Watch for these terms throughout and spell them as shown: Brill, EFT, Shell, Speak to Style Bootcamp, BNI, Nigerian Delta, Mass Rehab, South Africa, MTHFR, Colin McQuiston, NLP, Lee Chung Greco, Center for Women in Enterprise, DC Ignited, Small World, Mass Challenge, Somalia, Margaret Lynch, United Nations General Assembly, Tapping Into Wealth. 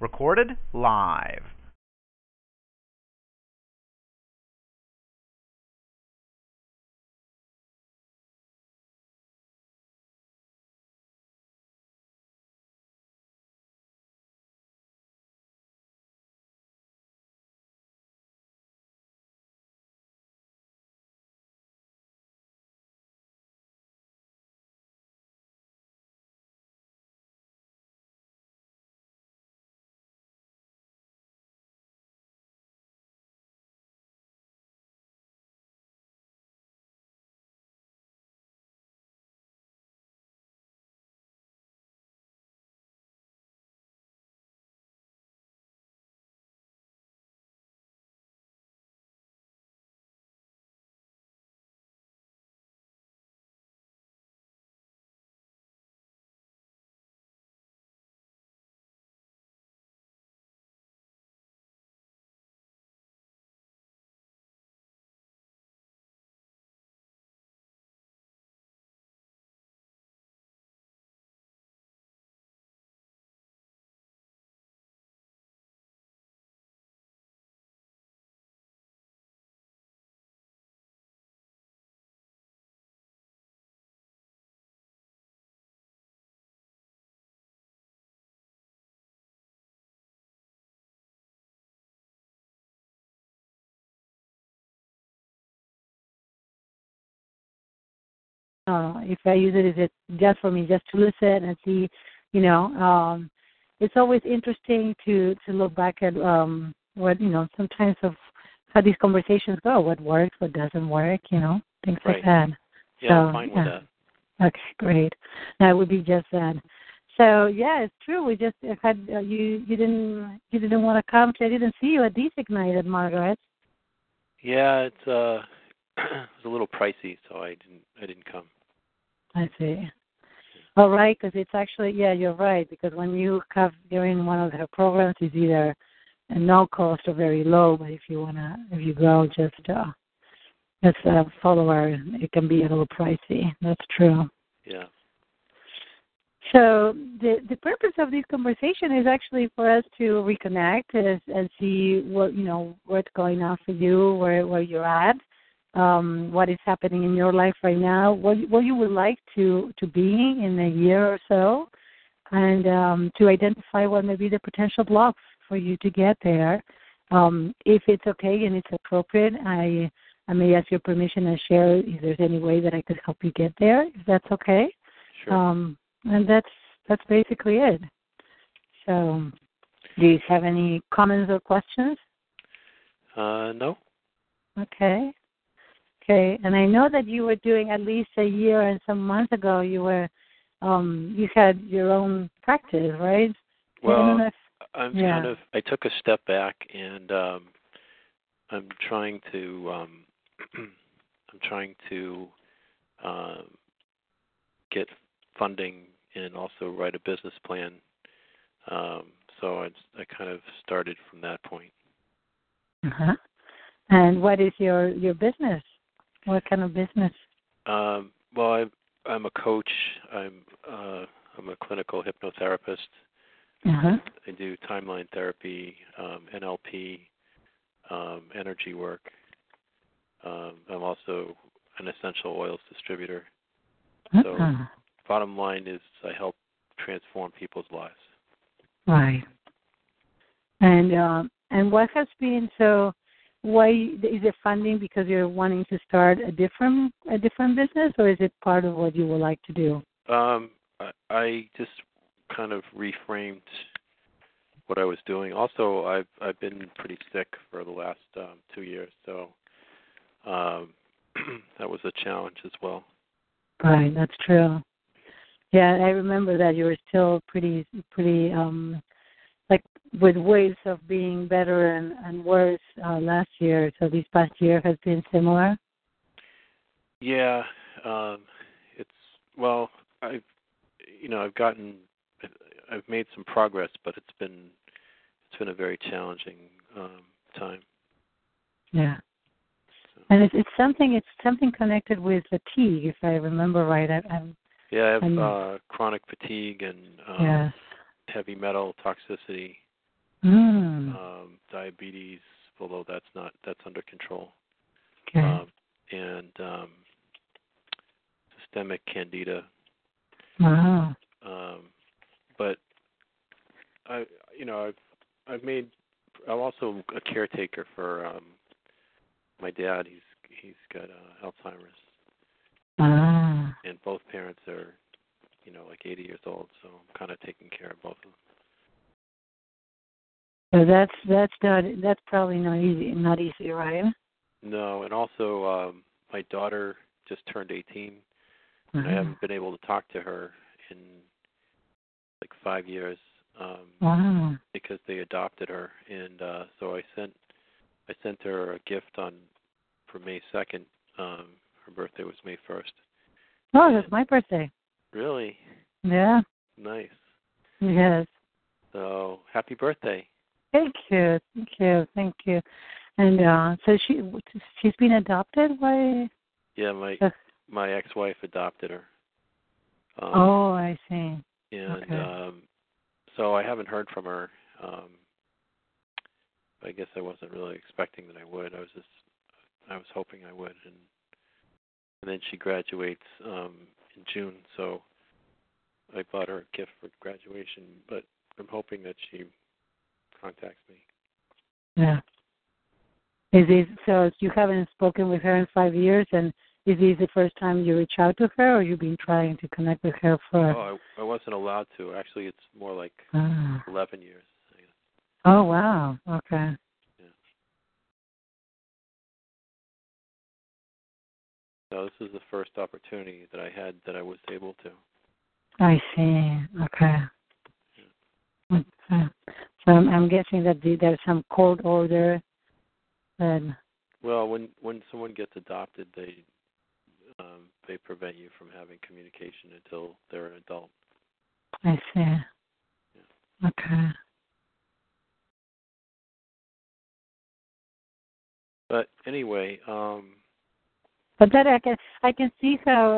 Recorded live. If I use it, is it just for me, just to listen and see, you know? It's always interesting to look back at what, you know, sometimes of how these conversations go, what works, what doesn't work, you know, things right. like that. Yeah, so, fine with that. Okay, great. That would be just that. So yeah, it's true. We just had you didn't want to come. I didn't see you at DC Ignited, Margaret. Yeah, it was a little pricey, so I didn't come. I see. All right, because it's actually, yeah, you're right, because when you have, you're in one of her programs, it's either a no cost or very low, but if you go, just a follower, it can be a little pricey. That's true. Yeah. So the purpose of this conversation is actually for us to reconnect and see what, you know, what's going on for you, where you're at. What is happening in your life right now, what you would like to be in a year or so, and to identify what may be the potential blocks for you to get there. If it's okay and it's appropriate, I may ask your permission and share if there's any way that I could help you get there, if that's okay. Sure. And that's basically it. So do you have any comments or questions? No. Okay. Okay, and I know that you were doing at least a year and some months ago. You were, you had your own practice, right? Well, I took a step back, and I'm trying to, get funding and also write a business plan. So I kind of started from that point. Uh-huh. And what is your business? What kind of business? Well, I'm a coach. I'm a clinical hypnotherapist. Uh-huh. I do timeline therapy, NLP, energy work. I'm also an essential oils distributor. Uh-huh. So bottom line is I help transform people's lives. Right. And what has been so... Why is it funding? Because you're wanting to start a different business, or is it part of what you would like to do? I just kind of reframed what I was doing. Also, I've been pretty sick for the last 2 years, so that was a challenge as well. Right, that's true. Yeah, I remember that you were still pretty. With waves of being better and worse last year. So this past year has been similar? Yeah. I've made some progress, but it's been a very challenging time. Yeah. So. And it's something connected with fatigue, if I remember right. I have chronic fatigue and heavy metal toxicity, diabetes, although that's under control, okay. and systemic candida. Wow. But I'm also a caretaker for my dad. He's got Alzheimer's. Ah. And both parents are, 80 years old, so I'm kind of taking care of both of them. So that's probably not easy, right? No, and also my daughter just turned 18. Uh-huh. I haven't been able to talk to her in 5 years because they adopted her, and so I sent her a gift for May 2nd. Her birthday was May 1st. Oh, that's my birthday. Really? Yeah. Nice. Yes. So, happy birthday. Thank you. And so she's been adopted? Why? Yeah, my ex-wife adopted her. Oh, I see. And okay. So I haven't heard from her. I guess I wasn't really expecting that I would. I was hoping I would. And then she graduates in June, so I bought her a gift for graduation, but I'm hoping that she contacts me. Yeah. So you haven't spoken with her in 5 years, and is this the first time you reach out to her, or you've been trying to connect with her for... Oh, I wasn't allowed to. Actually, it's more 11 years. I guess. Oh, wow. Okay. So this is the first opportunity that I had that I was able to. I see. Okay. Yeah. So I'm guessing that there's some court order. Well, when someone gets adopted, they prevent you from having communication until they're an adult. I see. Yeah. Okay. But anyway, But that I can see how, I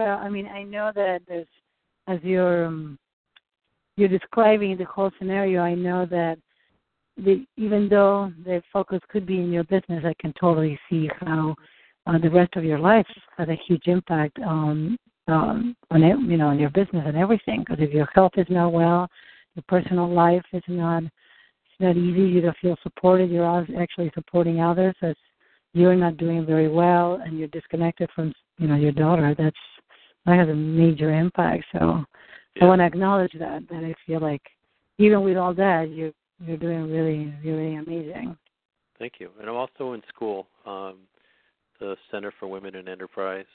know that there's, as you're describing the whole scenario, I know that even though the focus could be in your business, I can totally see how the rest of your life has a huge impact on your business and everything. Because if your health is not well, your personal life is not easy. You don't feel supported. You're actually supporting others. So you're not doing very well, and you're disconnected from, your daughter. That has a major impact. So yeah. I want to acknowledge that I feel like even with all that, you're doing really, really amazing. Thank you. And I'm also in school, the Center for Women in Enterprise.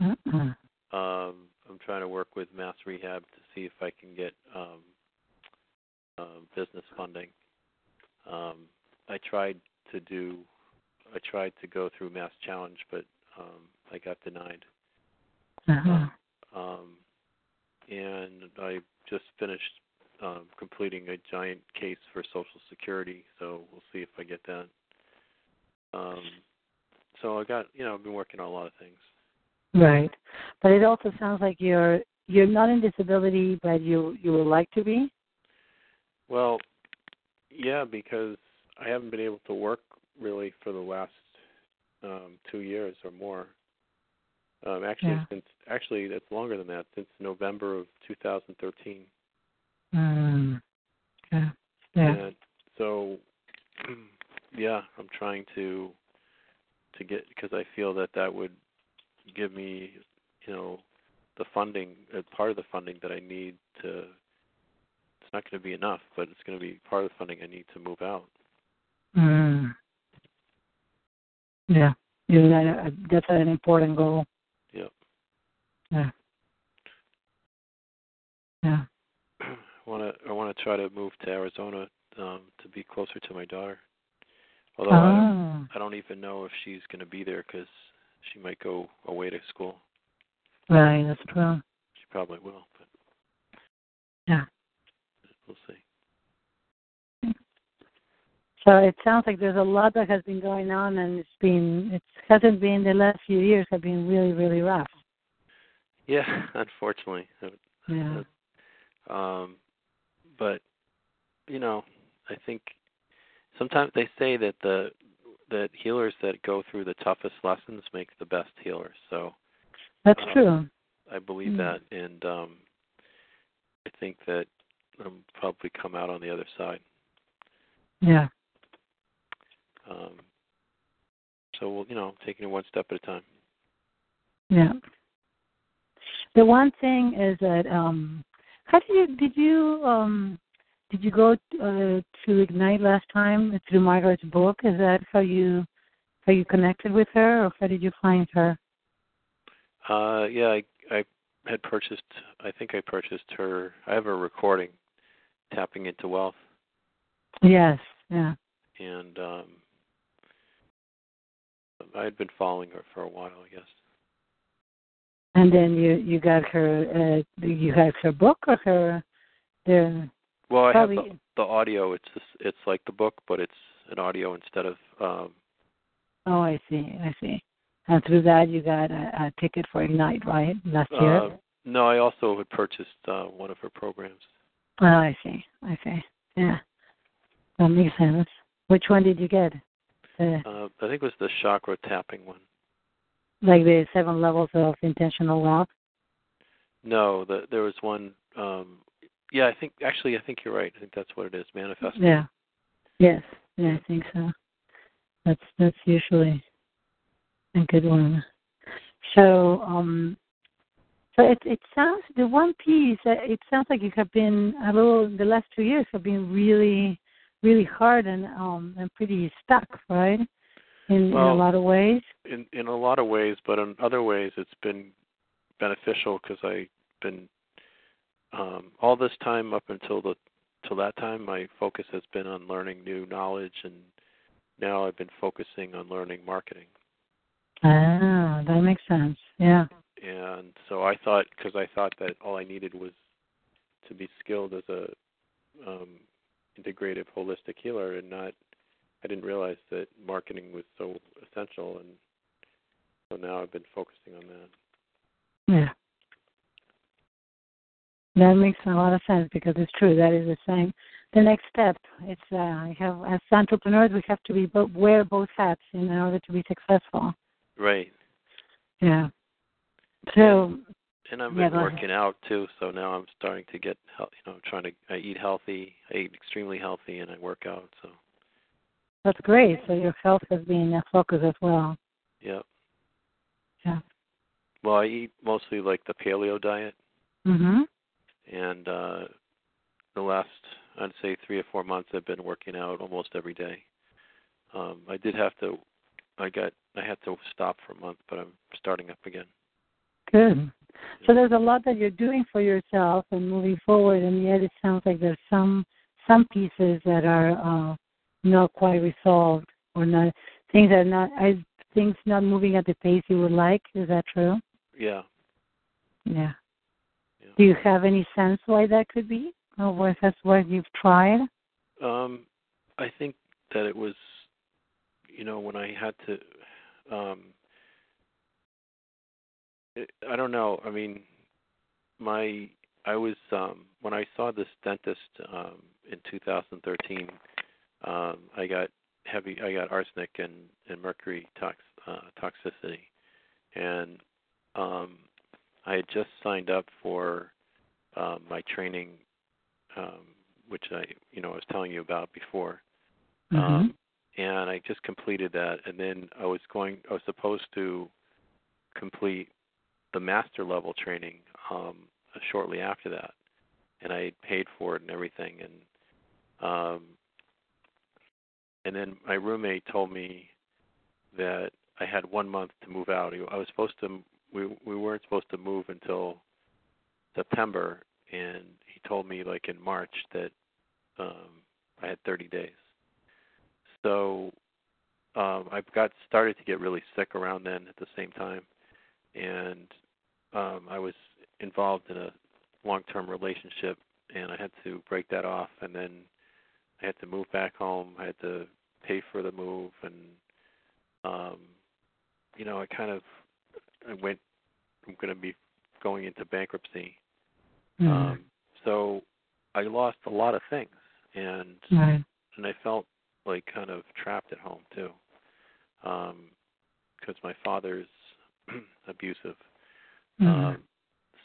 I'm trying to work with Mass Rehab to see if I can get business funding. I tried to go through Mass Challenge, but I got denied. Uh-huh. And I just finished completing a giant case for Social Security, so we'll see if I get that. So I got, I've been working on a lot of things. Right, but it also sounds like you're not in disability, but you would like to be. Well, yeah, because I haven't been able to work really for the last 2 years or more. Actually, it's longer than that, since November of 2013. Yeah. And so, I'm trying to get, because I feel that would give me, the funding, part of the funding that I need to. It's not going to be enough, but it's going to be part of the funding I need to move out. Yeah, that's an important goal. Yep. Yeah. I want to try to move to Arizona to be closer to my daughter. Although I don't even know if she's going to be there because she might go away to school. Right, that's true. She probably will, but yeah, we'll see. So it sounds like there's a lot that has been going on, and it hasn't been the last few years have been really, really rough. Yeah, unfortunately. Yeah. But you know, I think sometimes they say that that healers that go through the toughest lessons make the best healers. So that's true. I believe that, and I think that I'll probably come out on the other side. Yeah. So we'll, you know, taking it one step at a time. Yeah. The one thing is that how did you go to Ignite last time through Margaret's book? Is that how you connected with her, or how did you find her? I purchased her. I have a recording, Tapping Into Wealth. Yes, yeah. And I had been following her for a while, I guess. And then you got her book or her Well, I have the audio. It's like the book, but it's an audio instead of. Oh, I see. And through that, you got a ticket for Ignite, right? Last year. No, I also had purchased one of her programs. Oh, I see. Yeah, that makes sense. Which one did you get? I think it was the chakra tapping one. Like the 7 levels of intentional wealth? No, there was one. Yeah, I think you're right. I think that's what it is, manifesting. Yeah. Yes. Yeah, I think so. That's usually a good one. So, it sounds the one piece. It sounds like you have been a little. The last 2 years have been really, really hard and pretty stuck, right? In a lot of ways? In a lot of ways, but in other ways it's been beneficial because I've been, all this time up until that time, my focus has been on learning new knowledge, and now I've been focusing on learning marketing. Ah, that makes sense, yeah. And so I thought that all I needed was to be skilled as a integrative holistic healer, and I didn't realize that marketing was so essential, and so now I've been focusing on that. Yeah. That makes a lot of sense because it's true. That is the same. The next step, it's as entrepreneurs, we have to wear both hats in order to be successful. Right. Yeah. So. And I've been working out too, so now I'm starting to get, I eat healthy, I eat extremely healthy, and I work out, so. That's great. So your health has been a focus as well. Yeah. Yeah. Well, I eat mostly like the paleo diet. Mm-hmm. And the last, I'd say 3 or 4 months, I've been working out almost every day. I had to stop for a month, but I'm starting up again. Good. Yeah. So there's a lot that you're doing for yourself and moving forward, and yet it sounds like there's some pieces that are not quite resolved, or not things not moving at the pace you would like. Is that true? Yeah. Do you have any sense why that could be, or what that's what you've tried? I think that it was, when I had to, I don't know. I mean, I was when I saw this dentist in 2013. I got arsenic and mercury toxicity, and I had just signed up for my training, which I was telling you about before, and I just completed that, and then I was supposed to complete the master level training shortly after that, and I paid for it and everything, and. And then my roommate told me that I had 1 month to move out. I was supposed to. We weren't supposed to move until September, and he told me like in March that I had 30 days. So I started to get really sick around then at the same time, and I was involved in a long-term relationship, and I had to break that off, and then I had to move back home. I had to pay for the move, and I'm going to be going into bankruptcy. So I lost a lot of things, and I felt like kind of trapped at home too, because my father's abusive. Mm-hmm.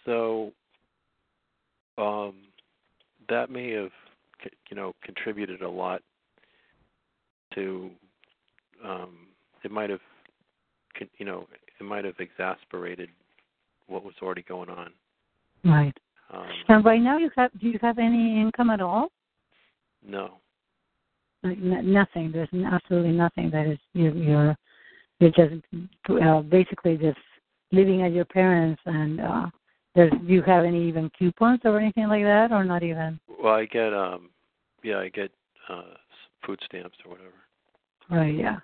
So that may have, contributed a lot to. It might have exacerbated what was already going on. Right. And by now, do you have any income at all? No. Like nothing. There's absolutely nothing that is you're just basically just living at your parents. And do you have any even coupons or anything like that, or not even? Well, I get food stamps or whatever. Right. Yeah.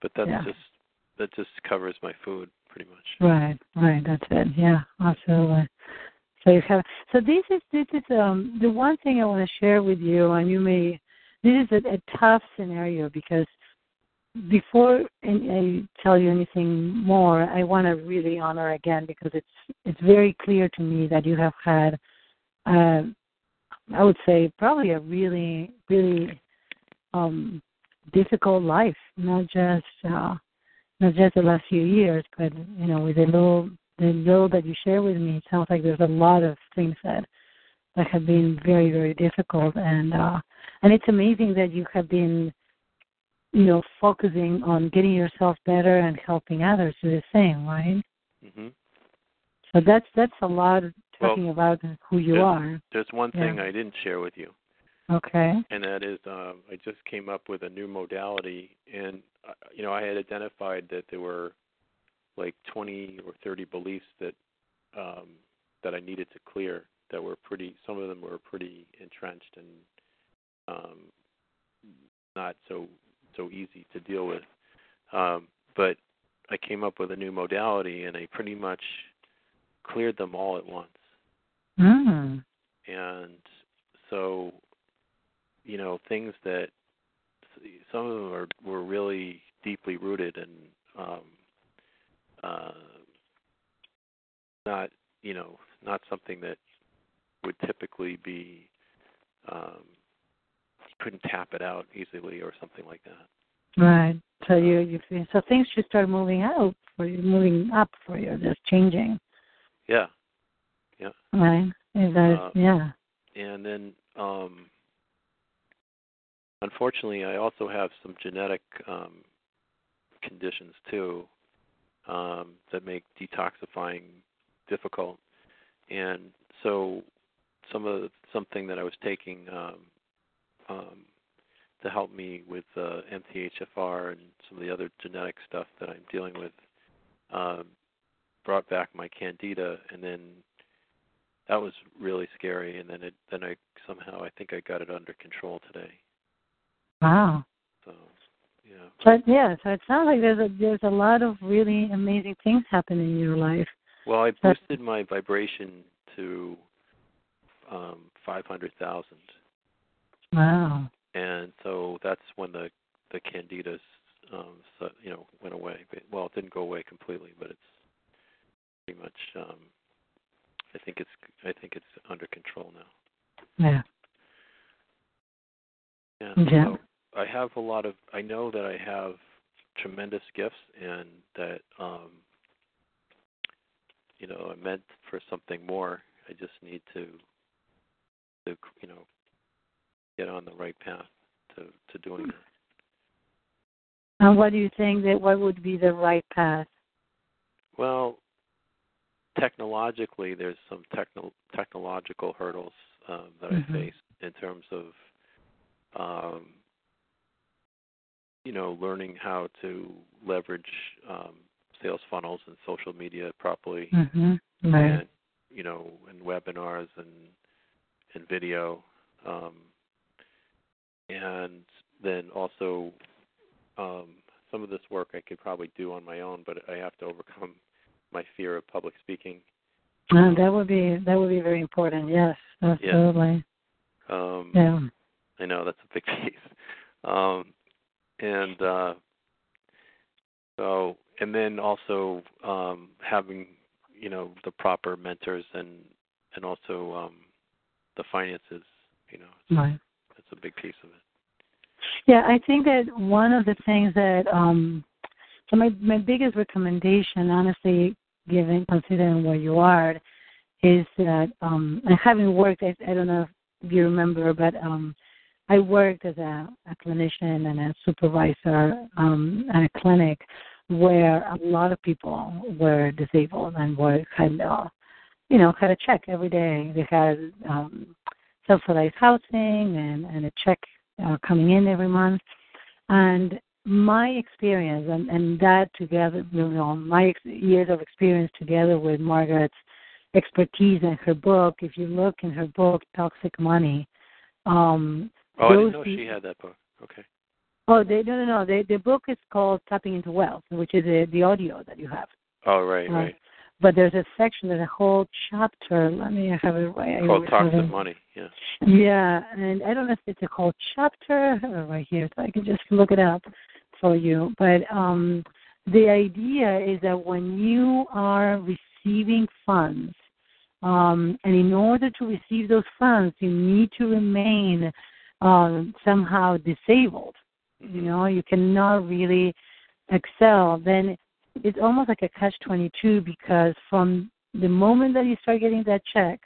But that just covers my food pretty much. Right. That's it. Yeah, absolutely. So this is the one thing I want to share with you, and this is a tough scenario, because before I tell you anything more, I want to really honor again, because it's very clear to me that you have had, I would say, probably a really, really difficult life, not just the last few years, but with the little that you share with me, it sounds like there's a lot of things that have been very, very difficult, and it's amazing that you have been, focusing on getting yourself better and helping others do the same, right? Mm-hmm. So that's a lot talking about who you are. There's one thing I didn't share with you. Okay. And that is, I just came up with a new modality, and I had identified that there were like 20 or 30 beliefs that I needed to clear, that were pretty, some of them were pretty entrenched and not so easy to deal with. But I came up with a new modality, and I pretty much cleared them all at once. Mm. And so, things that some of them were really deeply rooted and not something that would typically be, you couldn't tap it out easily or something like that. Right. So so things should start moving up for you, just changing. Yeah. Yeah. Right. Yeah. And then, unfortunately, I also have some genetic conditions too, that make detoxifying difficult, and so something that I was taking to help me with MTHFR and some of the other genetic stuff that I'm dealing with brought back my candida, and then that was really scary. And then I somehow, I think I got it under control today. Wow. So, yeah. But yeah, so it sounds like there's a lot of really amazing things happening in your life. Well, I boosted my vibration to 500,000. Wow! And so that's when the candida, went away. Well, it didn't go away completely, but it's pretty much. I think it's under control now. Yeah. Yeah. So I have a lot of. I know that I have tremendous gifts, and that I'm meant for something more. I just need to get on the right path to doing that. And what do you think what would be the right path? Well, technologically, there's some technological hurdles that mm-hmm. I face in terms of learning how to leverage sales funnels and social media properly, mm-hmm. right. and and webinars and video, and then also some of this work I could probably do on my own, but I have to overcome my fear of public speaking. That would be very important. Yes, absolutely. Yeah. I know that's a big piece. And then also having, the proper mentors and also the finances, Right. It's a big piece of it. Yeah, I think that one of the things that so my biggest recommendation, honestly, given considering where you are, is that and having worked, I don't know if you remember, but I worked as a clinician and a supervisor at a clinic where a lot of people were disabled and had a check every day. They had subsidized housing and a check coming in every month. And my experience and that together, my years of experience together with Margaret's expertise and her book, if you look in her book, Toxic Money. I didn't know she had that book. Okay. Oh, no. The book is called Tapping Into Wealth, which is the audio that you have. Oh, right. But there's a section, there's a whole chapter. Let me have it right. Called Toxic Money, yes. Yeah, and I don't know if it's a whole chapter right here, so I can just look it up for you. But the idea is that when you are receiving funds, and in order to receive those funds, you need to remain somehow disabled. You cannot really excel. Then it's almost like a catch-22, because from the moment that you start getting that check,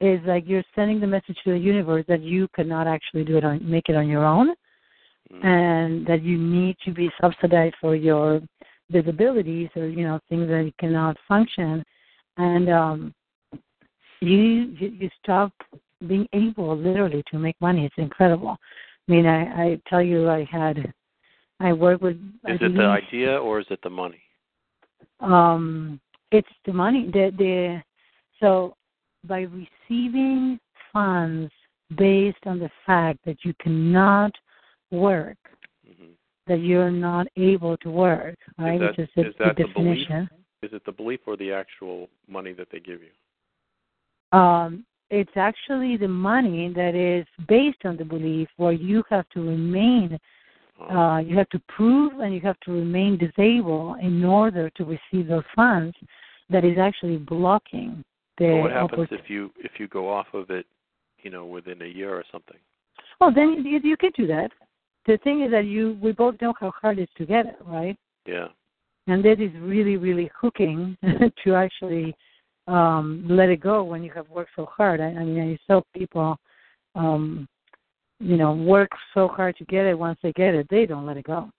it's like you're sending the message to the universe that you cannot actually make it on your own, and that you need to be subsidized for your disabilities or things that you cannot function, and you stop being able literally to make money. It's incredible. I mean, I tell you, I work with. Is it the idea or is it the money? It's the money. So by receiving funds based on the fact that you cannot work, that you're not able to work, right? Is that the definition. Is it the belief or the actual money that they give you? It's actually the money that is based on the belief where you have to remain, you have to prove and you have to remain disabled in order to receive those funds, that is actually blocking the opportunity. Well, what happens if you go off of it, within a year or something? Oh, then you could do that. The thing is that we both know how hard it is to get it, right? Yeah. And that is really, really hooking to actually... let it go when you have worked so hard. I saw people, work so hard to get it. Once they get it, they don't let it go.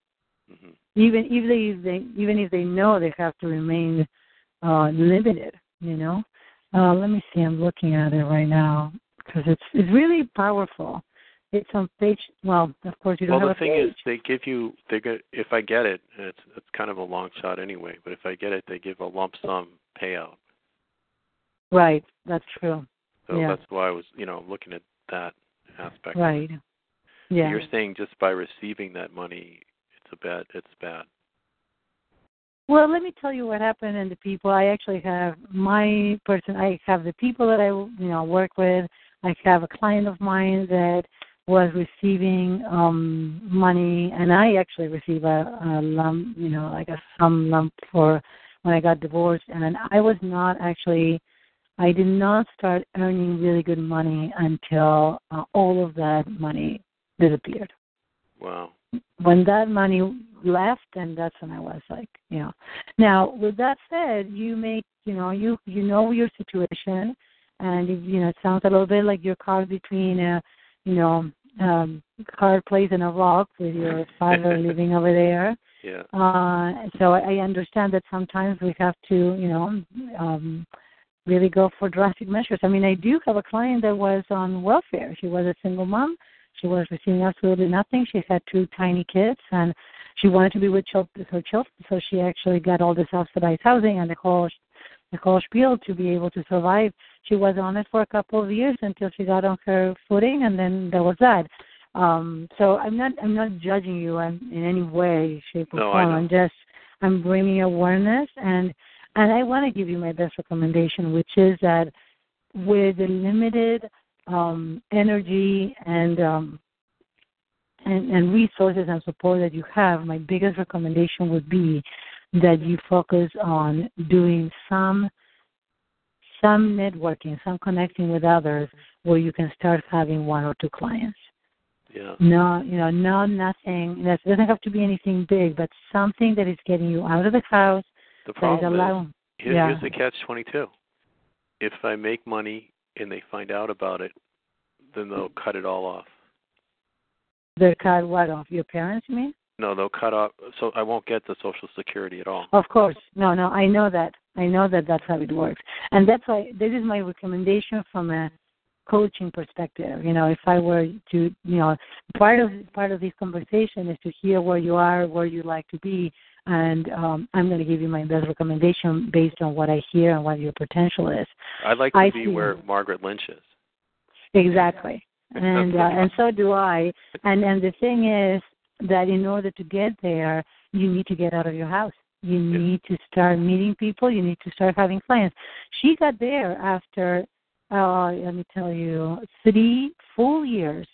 Even if they know they have to remain limited. Let me see. I'm looking at it right now because it's really powerful. It's on page. Well, of course you don't have a page. Well, the thing is, they give you. They get, if I get it, and it's kind of a long shot anyway. But if I get it, they give a lump sum payout. Right, that's true. So that's why I was, looking at that aspect. Right. Yeah. You're saying just by receiving that money, it's bad. Well, let me tell you what happened and the people. I actually have the people that I, work with. I have a client of mine that was receiving money, and I actually received a lump, like a sum lump for when I got divorced, and I did not start earning really good money until all of that money disappeared. Wow. When that money left, and that's when I was like, Now, with that said, you make, your situation, and, it sounds a little bit like you're caught between a hard place and a rock with your father living over there. Yeah. So I understand that sometimes we have to, really go for drastic measures. I mean, I do have a client that was on welfare. She was a single mom. She was receiving absolutely nothing. She had two tiny kids, and she wanted to be with her children, so she actually got all the subsidized housing and the whole spiel to be able to survive. She was on it for a couple of years until she got on her footing, and then that was that. So I'm not judging you in any way, shape, or form. I'm bringing awareness And I want to give you my best recommendation, which is that with the limited energy and resources and support that you have, my biggest recommendation would be that you focus on doing some networking, some connecting with others, where you can start having one or two clients. Yeah. No, nothing. It doesn't have to be anything big, but something that is getting you out of the house. The problem is, here's the catch-22. If I make money and they find out about it, then they'll cut it all off. They'll cut what off? Your parents, you mean? No, they'll cut off. So I won't get the Social Security at all. Of course. No, I know that. I know that that's how it works. And that's why this is my recommendation from a coaching perspective. If I were to, part of this conversation is to hear where you are, where you like to be, and I'm going to give you my best recommendation based on what I hear and what your potential is. I'd like to be where Margaret Lynch is. Exactly. And and so do I. And the thing is that in order to get there, you need to get out of your house. You need to start meeting people. You need to start having clients. She got there after, let me tell you, 3 full years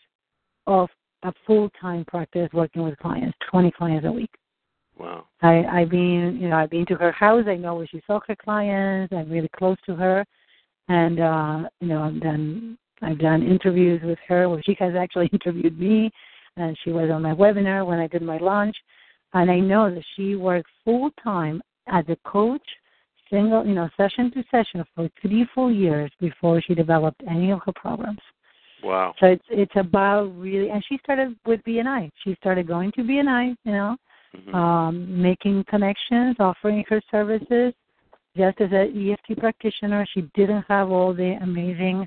of a full-time practice working with clients, 20 clients a week. Wow. I've been to her house. I know where she saw her clients. I'm really close to her. And, I've done interviews with her where she has actually interviewed me, and she was on my webinar when I did my launch. And I know that she worked full-time as a coach, single, session to session for 3 full years before she developed any of her problems. Wow. So it's about really, and she started with BNI. She started going to BNI, mm-hmm. Making connections, offering her services. Just as an EFT practitioner, she didn't have all the amazing,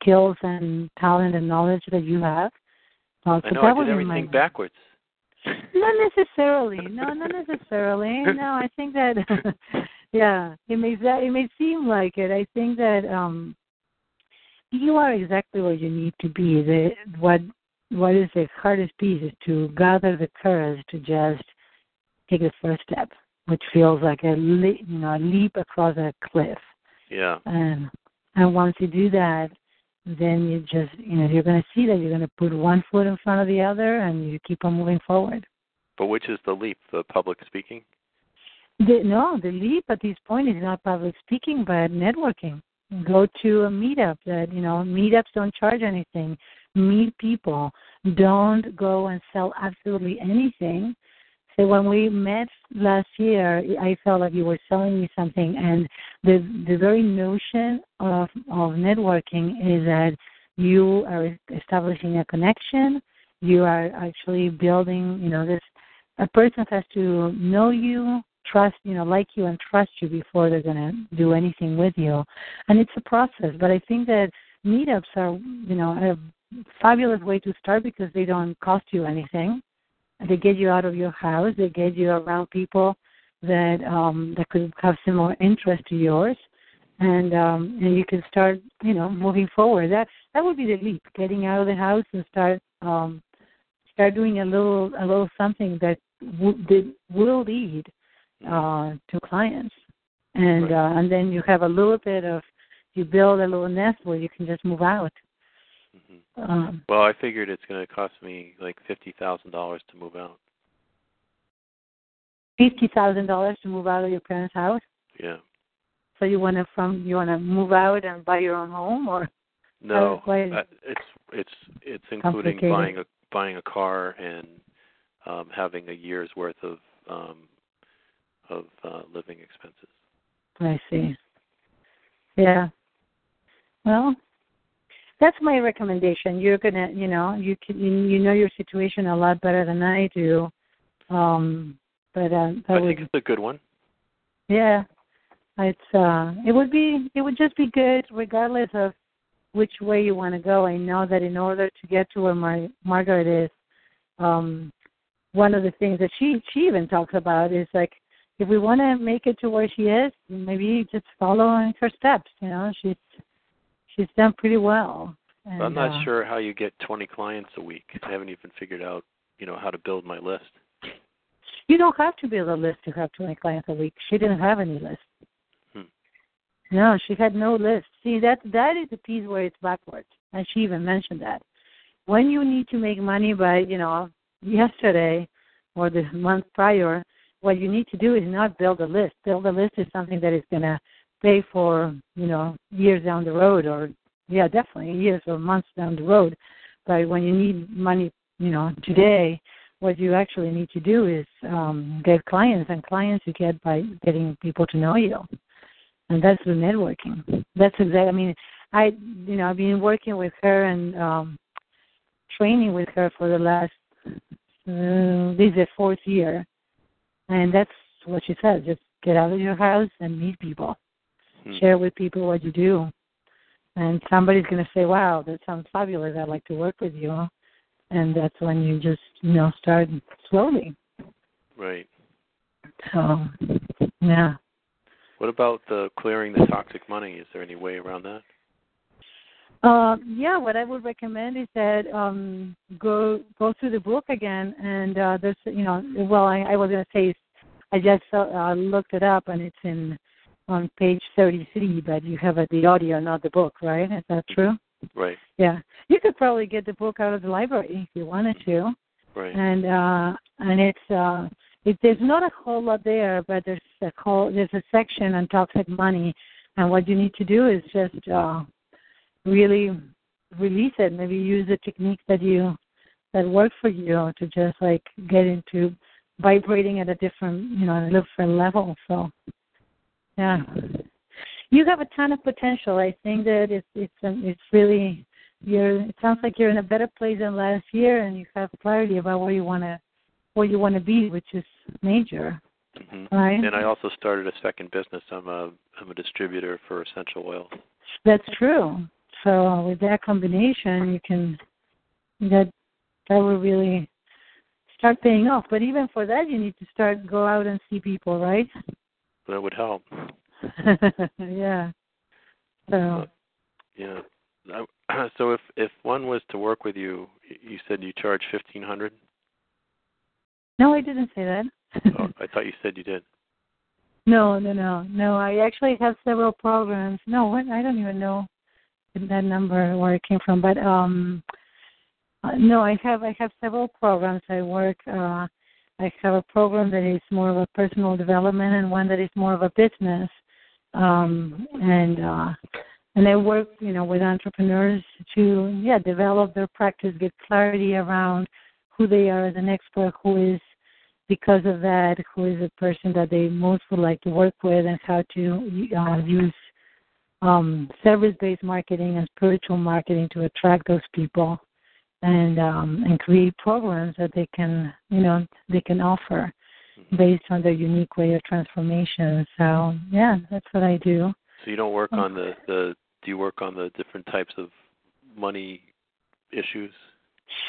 skills and talent and knowledge that you have. I did everything backwards. Not necessarily. No, I think that, it may seem like it. I think that you are exactly where you need to be. What is the hardest piece is to gather the courage to just take the first step, which feels like a leap across a cliff. Yeah. And once you do that, then you just, you're going to see that you're going to put one foot in front of the other and you keep on moving forward. But which is the leap, the public speaking? The leap at this point is not public speaking, but networking. Go to a meetup that, meetups don't charge anything. Meet people. Don't go and sell absolutely anything. So when we met last year, I felt like you were selling me something, and the very notion of networking is that you are establishing a connection. You are actually building, this. A person has to know you, trust, like you, and trust you before they're going to do anything with you. And it's a process, but I think that meetups are, a fabulous way to start because they don't cost you anything. They get you out of your house. They get you around people that could have similar interest to yours, and you can start, moving forward. That would be the leap: getting out of the house and start doing a little something that will lead to clients, and then you have a little bit of you build a little nest where you can just move out. Mm-hmm. Well, I figured it's going to cost me like $50,000 to move out. $50,000 to move out of your parents' house? Yeah. So you want to move out and buy your own home, or? No, it's including buying a car and having a year's worth of living expenses. I see. Yeah. Well. That's my recommendation. You're gonna, your situation a lot better than I do. I think it's a good one. Yeah, it's it would just be good regardless of which way you want to go. I know that in order to get to where Margaret is, one of the things that she even talks about is like, if we want to make it to where she is, maybe just following her steps. She's done pretty well. And, I'm not sure how you get 20 clients a week. I haven't even figured out, how to build my list. You don't have to build a list to have 20 clients a week. She didn't have any list. No, she had no list. See, that is the piece where it's backwards, and she even mentioned that. When you need to make money by, yesterday or the month prior, what you need to do is not build a list. Build a list is something that is going to pay for, years down the road, or definitely years or months down the road. But when you need money, you know, today, what you actually need to do is get clients, and clients you get by getting people to know you. And that's the networking. That's exactly, I mean, I've been working with her and training with her for the last, this is the fourth year. And that's what she says, just get out of your house and meet people. Share with people what you do. And somebody's going to say, wow, that sounds fabulous. I'd like to work with you. And that's when you just, you know, start slowly. Right. So, yeah. What about the clearing the toxic money? Is there any way around that? Yeah, what I would recommend is that go through the book again. And there's, you know, well, I was going to say, I just looked it up, and it's on page 33, but you have the audio, not the book, right? Is that true? Right. Yeah. You could probably get the book out of the library if you wanted to. Right. And it's there's not a whole lot there, but there's a section on toxic money, and what you need to do is just really release it. Maybe use a technique that worked for you to just like get into vibrating at a different, you know, at a different level. So. Yeah, you have a ton of potential. I think that it's really it sounds like you're in a better place than last year, and you have clarity about where you want to be, which is major. Mm-hmm. Right? And I also started a second business. I'm a distributor for essential oil. That's true. So with that combination, you can that will really start paying off. But even for that, you need to go out and see people, right? That would help. Yeah. Yeah. So if one was to work with you, you said you charge $1,500? No, I didn't say that. Oh, I thought you said you did. No. I actually have several programs. No, I don't even know that number where it came from. But no, I have several programs. I work. I have a program that is more of a personal development and one that is more of a business. And I work, you know, with entrepreneurs to, develop their practice, get clarity around who they are as an expert, who is the person that they most would like to work with, and how to use service-based marketing and spiritual marketing to attract those people. And create programs that they can offer based on their unique way of transformation. So yeah, that's what I do. So you don't work on do you work on the different types of money issues?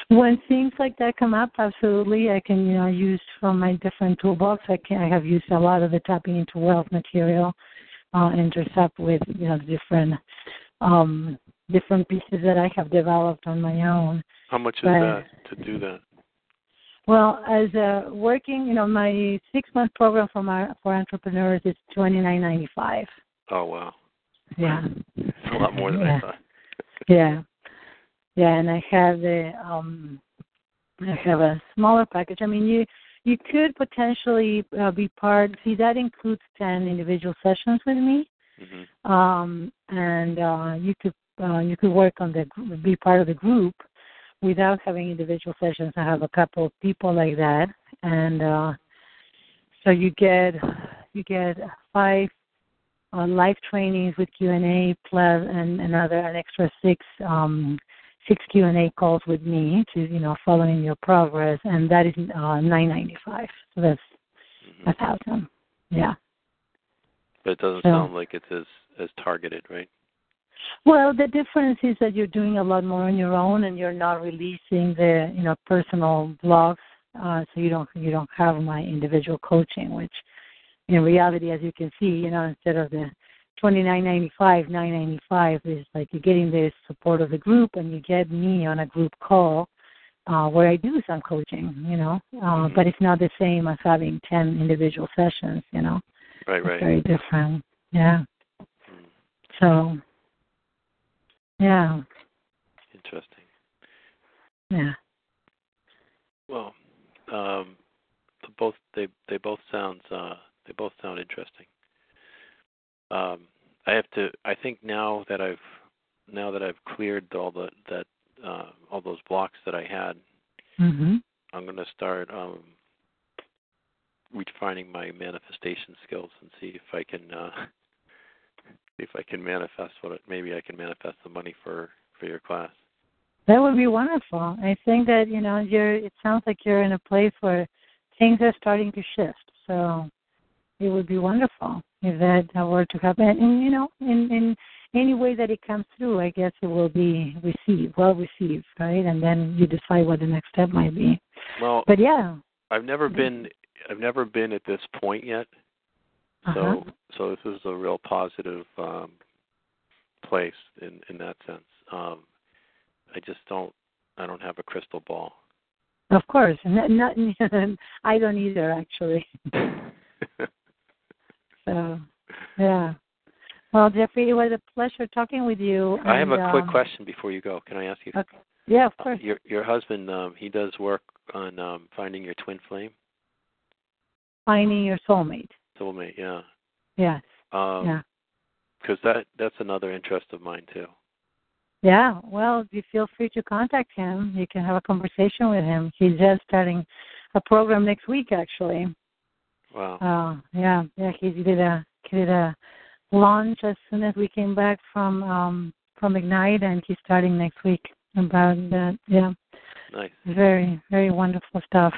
When things like that come up, absolutely, I can use from my different toolbox. I have used a lot of the Tapping Into Wealth material, intercept with different. Different pieces that I have developed on my own. How much is that to do that? Well, as working, my 6-month program for entrepreneurs is $29.95. Oh wow! Yeah, it's a lot more than I thought. Yeah, and I have a smaller package. I mean, you could potentially be part. See, that includes 10 individual sessions with me, you could work on be part of the group without having individual sessions. I have a couple of people like that, and so you get 5 live trainings with Q&A plus an extra 6 Q&A calls with me to following your progress, and that is $9.95. So that's $1,000. Yeah, but it doesn't sound like it's as targeted, right? Well, the difference is that you're doing a lot more on your own, and you're not releasing the personal blogs, so you don't have my individual coaching, which in reality, as you can see, instead of the $29.95, $9.95 is like you're getting the support of the group, and you get me on a group call where I do some coaching, but it's not the same as having 10 individual sessions, Right. It's very different. Yeah. So. Yeah. Interesting. Yeah. Well, they both sound interesting. I think now that I've cleared all that all those blocks that I had. Mm-hmm. I'm going to start refining my manifestation skills and see if I can manifest maybe I can manifest the money for your class. That would be wonderful. I think that, you know, it sounds like you're in a place where things are starting to shift. So it would be wonderful if that were to happen. And you know, in any way that it comes through, I guess it will be well received, right? And then you decide what the next step might be. Well, but yeah, I've never been at this point yet. Uh-huh. So this is a real positive place in that sense. I don't have a crystal ball. Of course, not I don't either, actually. So, yeah. Well, Jeffrey, it was a pleasure talking with you. I have a quick question before you go. Can I ask you? Okay. Yeah, of course. Your husband, he does work on finding your twin flame. Finding your soulmate. Soulmate, yeah. Yes. Yeah. Because that's another interest of mine too. Yeah, well, you feel free to contact him. You can have a conversation with him. He's just starting a program next week, actually. Wow. Yeah. He did a launch as soon as we came back from Ignite, and he's starting next week about that. Yeah. Nice. Very, very wonderful stuff.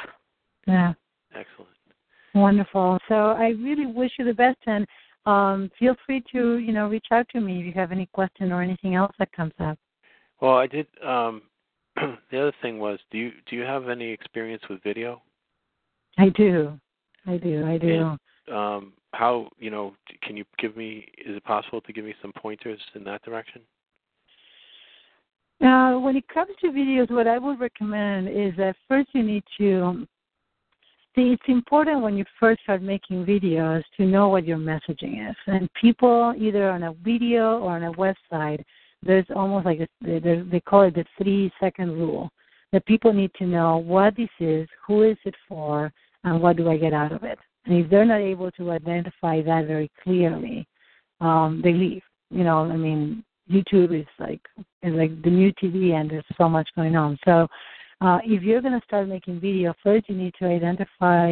Yeah. Excellent. Wonderful. So I really wish you the best, and feel free to, you know, reach out to me if you have any question or anything else that comes up. Well, I did. The other thing was, do you have any experience with video? I do. And, how, you know, can you give me? Is it possible to give me some pointers in that direction? Now, when it comes to videos, what I would recommend is that first you need to. It's important when you first start making videos to know what your messaging is. And people, either on a video or on a website, there's almost like they call it the 3-second rule. That people need to know what this is, who is it for, and what do I get out of it. And if they're not able to identify that very clearly, they leave. You know, I mean, YouTube is like the new TV, and there's so much going on. So. If you're going to start making video, first you need to identify,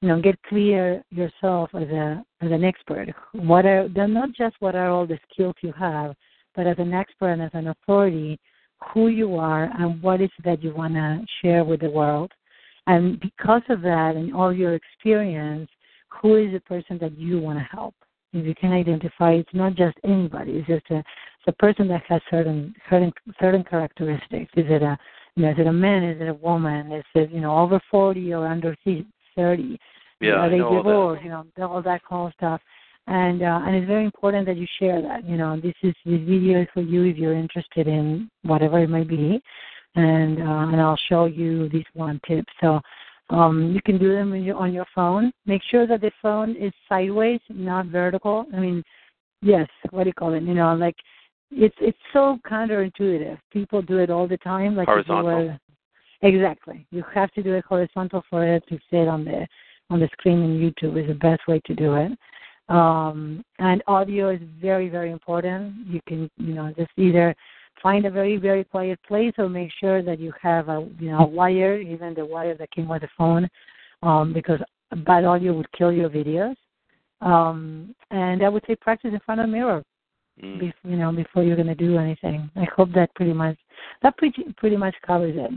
you know, get clear yourself as an expert. Not just what are all the skills you have, but as an expert and as an authority, who you are and what is it that you want to share with the world. And because of that and all your experience, who is the person that you want to help? If you can identify, it's not just anybody. It's just a person that has certain characteristics. Is it a is it a man? Is it a woman? Is it, you know, over 40 or under 30? Yeah, are they divorced? You know, all that kind of stuff. And it's very important that you share that. You know, this video is for you if you're interested in whatever it might be. And I'll show you this one tip. So you can do them on your phone. Make sure that the phone is sideways, not vertical. I mean, yes, what do you call it? You know, like. It's so counterintuitive. People do it all the time. Like horizontal. Exactly. You have to do it horizontal for it to sit on the screen in YouTube is the best way to do it. And audio is very, very important. You can, you know, just either find a very, very quiet place or make sure that you have a wire, even the wire that came with the phone, because bad audio would kill your videos. And I would say practice in front of a mirror. You know, before you're going to do anything. I hope that pretty much covers it.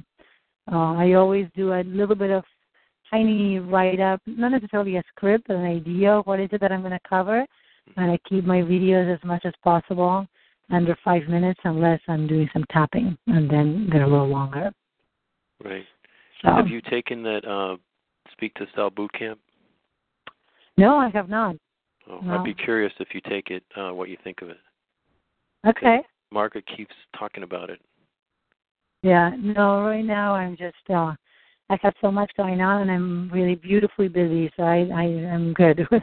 I always do a little bit of tiny write-up, not necessarily a script, but an idea of what is it that I'm going to cover, and I keep my videos as much as possible under 5 minutes unless I'm doing some tapping, and then they're a little longer. Right. So, have you taken that Speak to Style Bootcamp? No, I have not. Oh, no. I'd be curious if you take it, what you think of it. Okay. Margaret keeps talking about it. Yeah, no, right now I'm just, I have so much going on and I'm really beautifully busy, so I am good with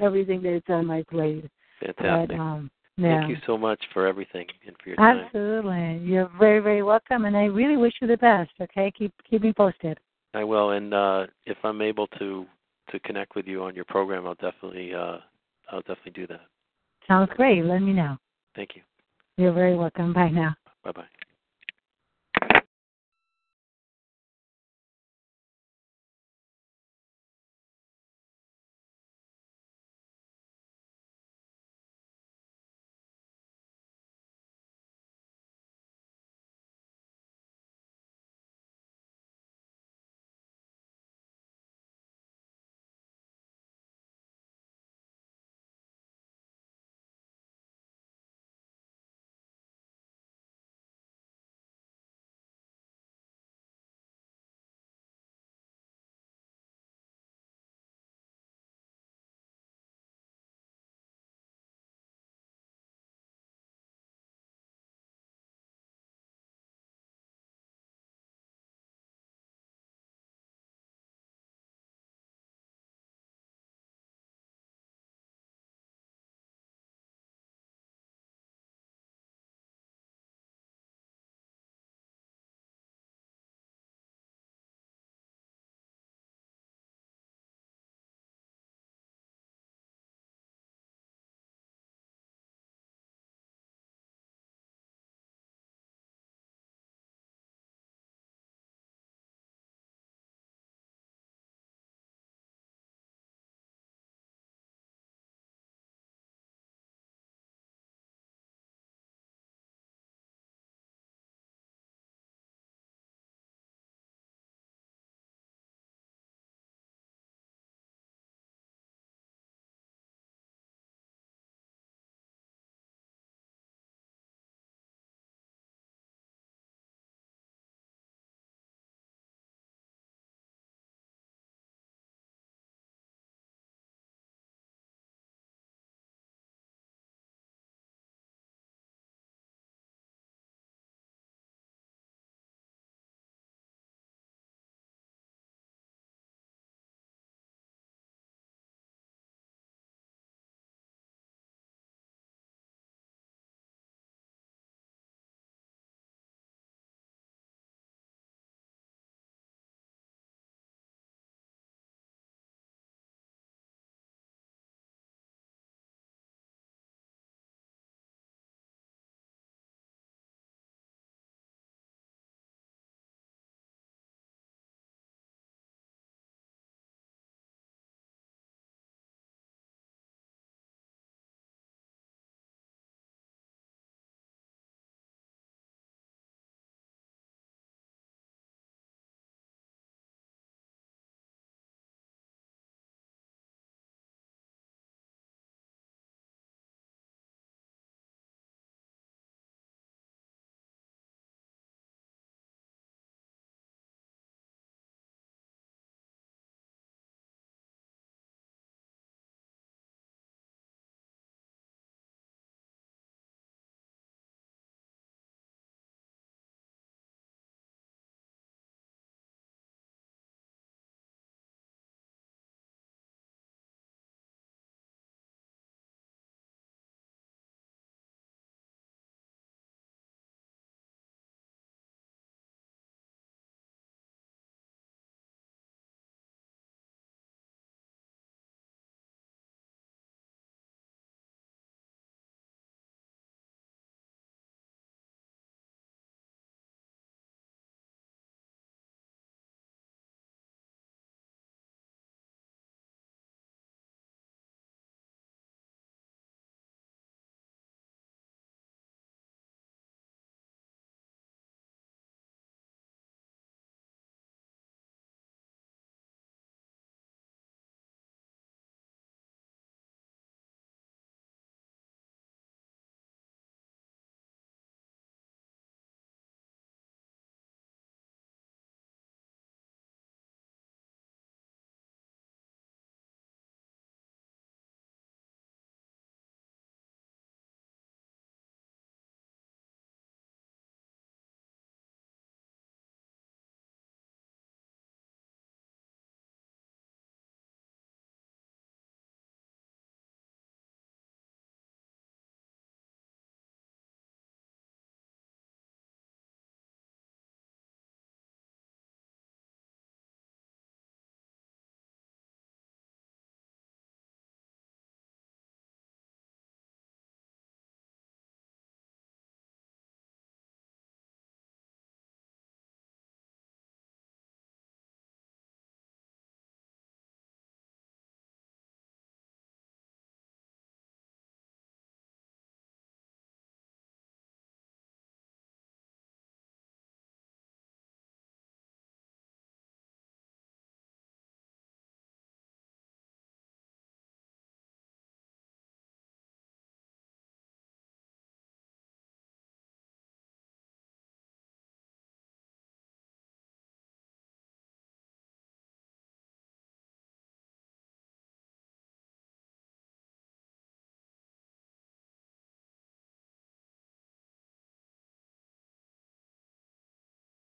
everything that's on my plate. Fantastic. But, yeah. Thank you so much for everything and for your time. Absolutely. You're very, very welcome, and I really wish you the best, okay? Keep me posted. I will, and if I'm able to connect with you on your program, I'll definitely do that. Sounds great. Let me know. Thank you. You're very welcome. Bye now. Bye-bye.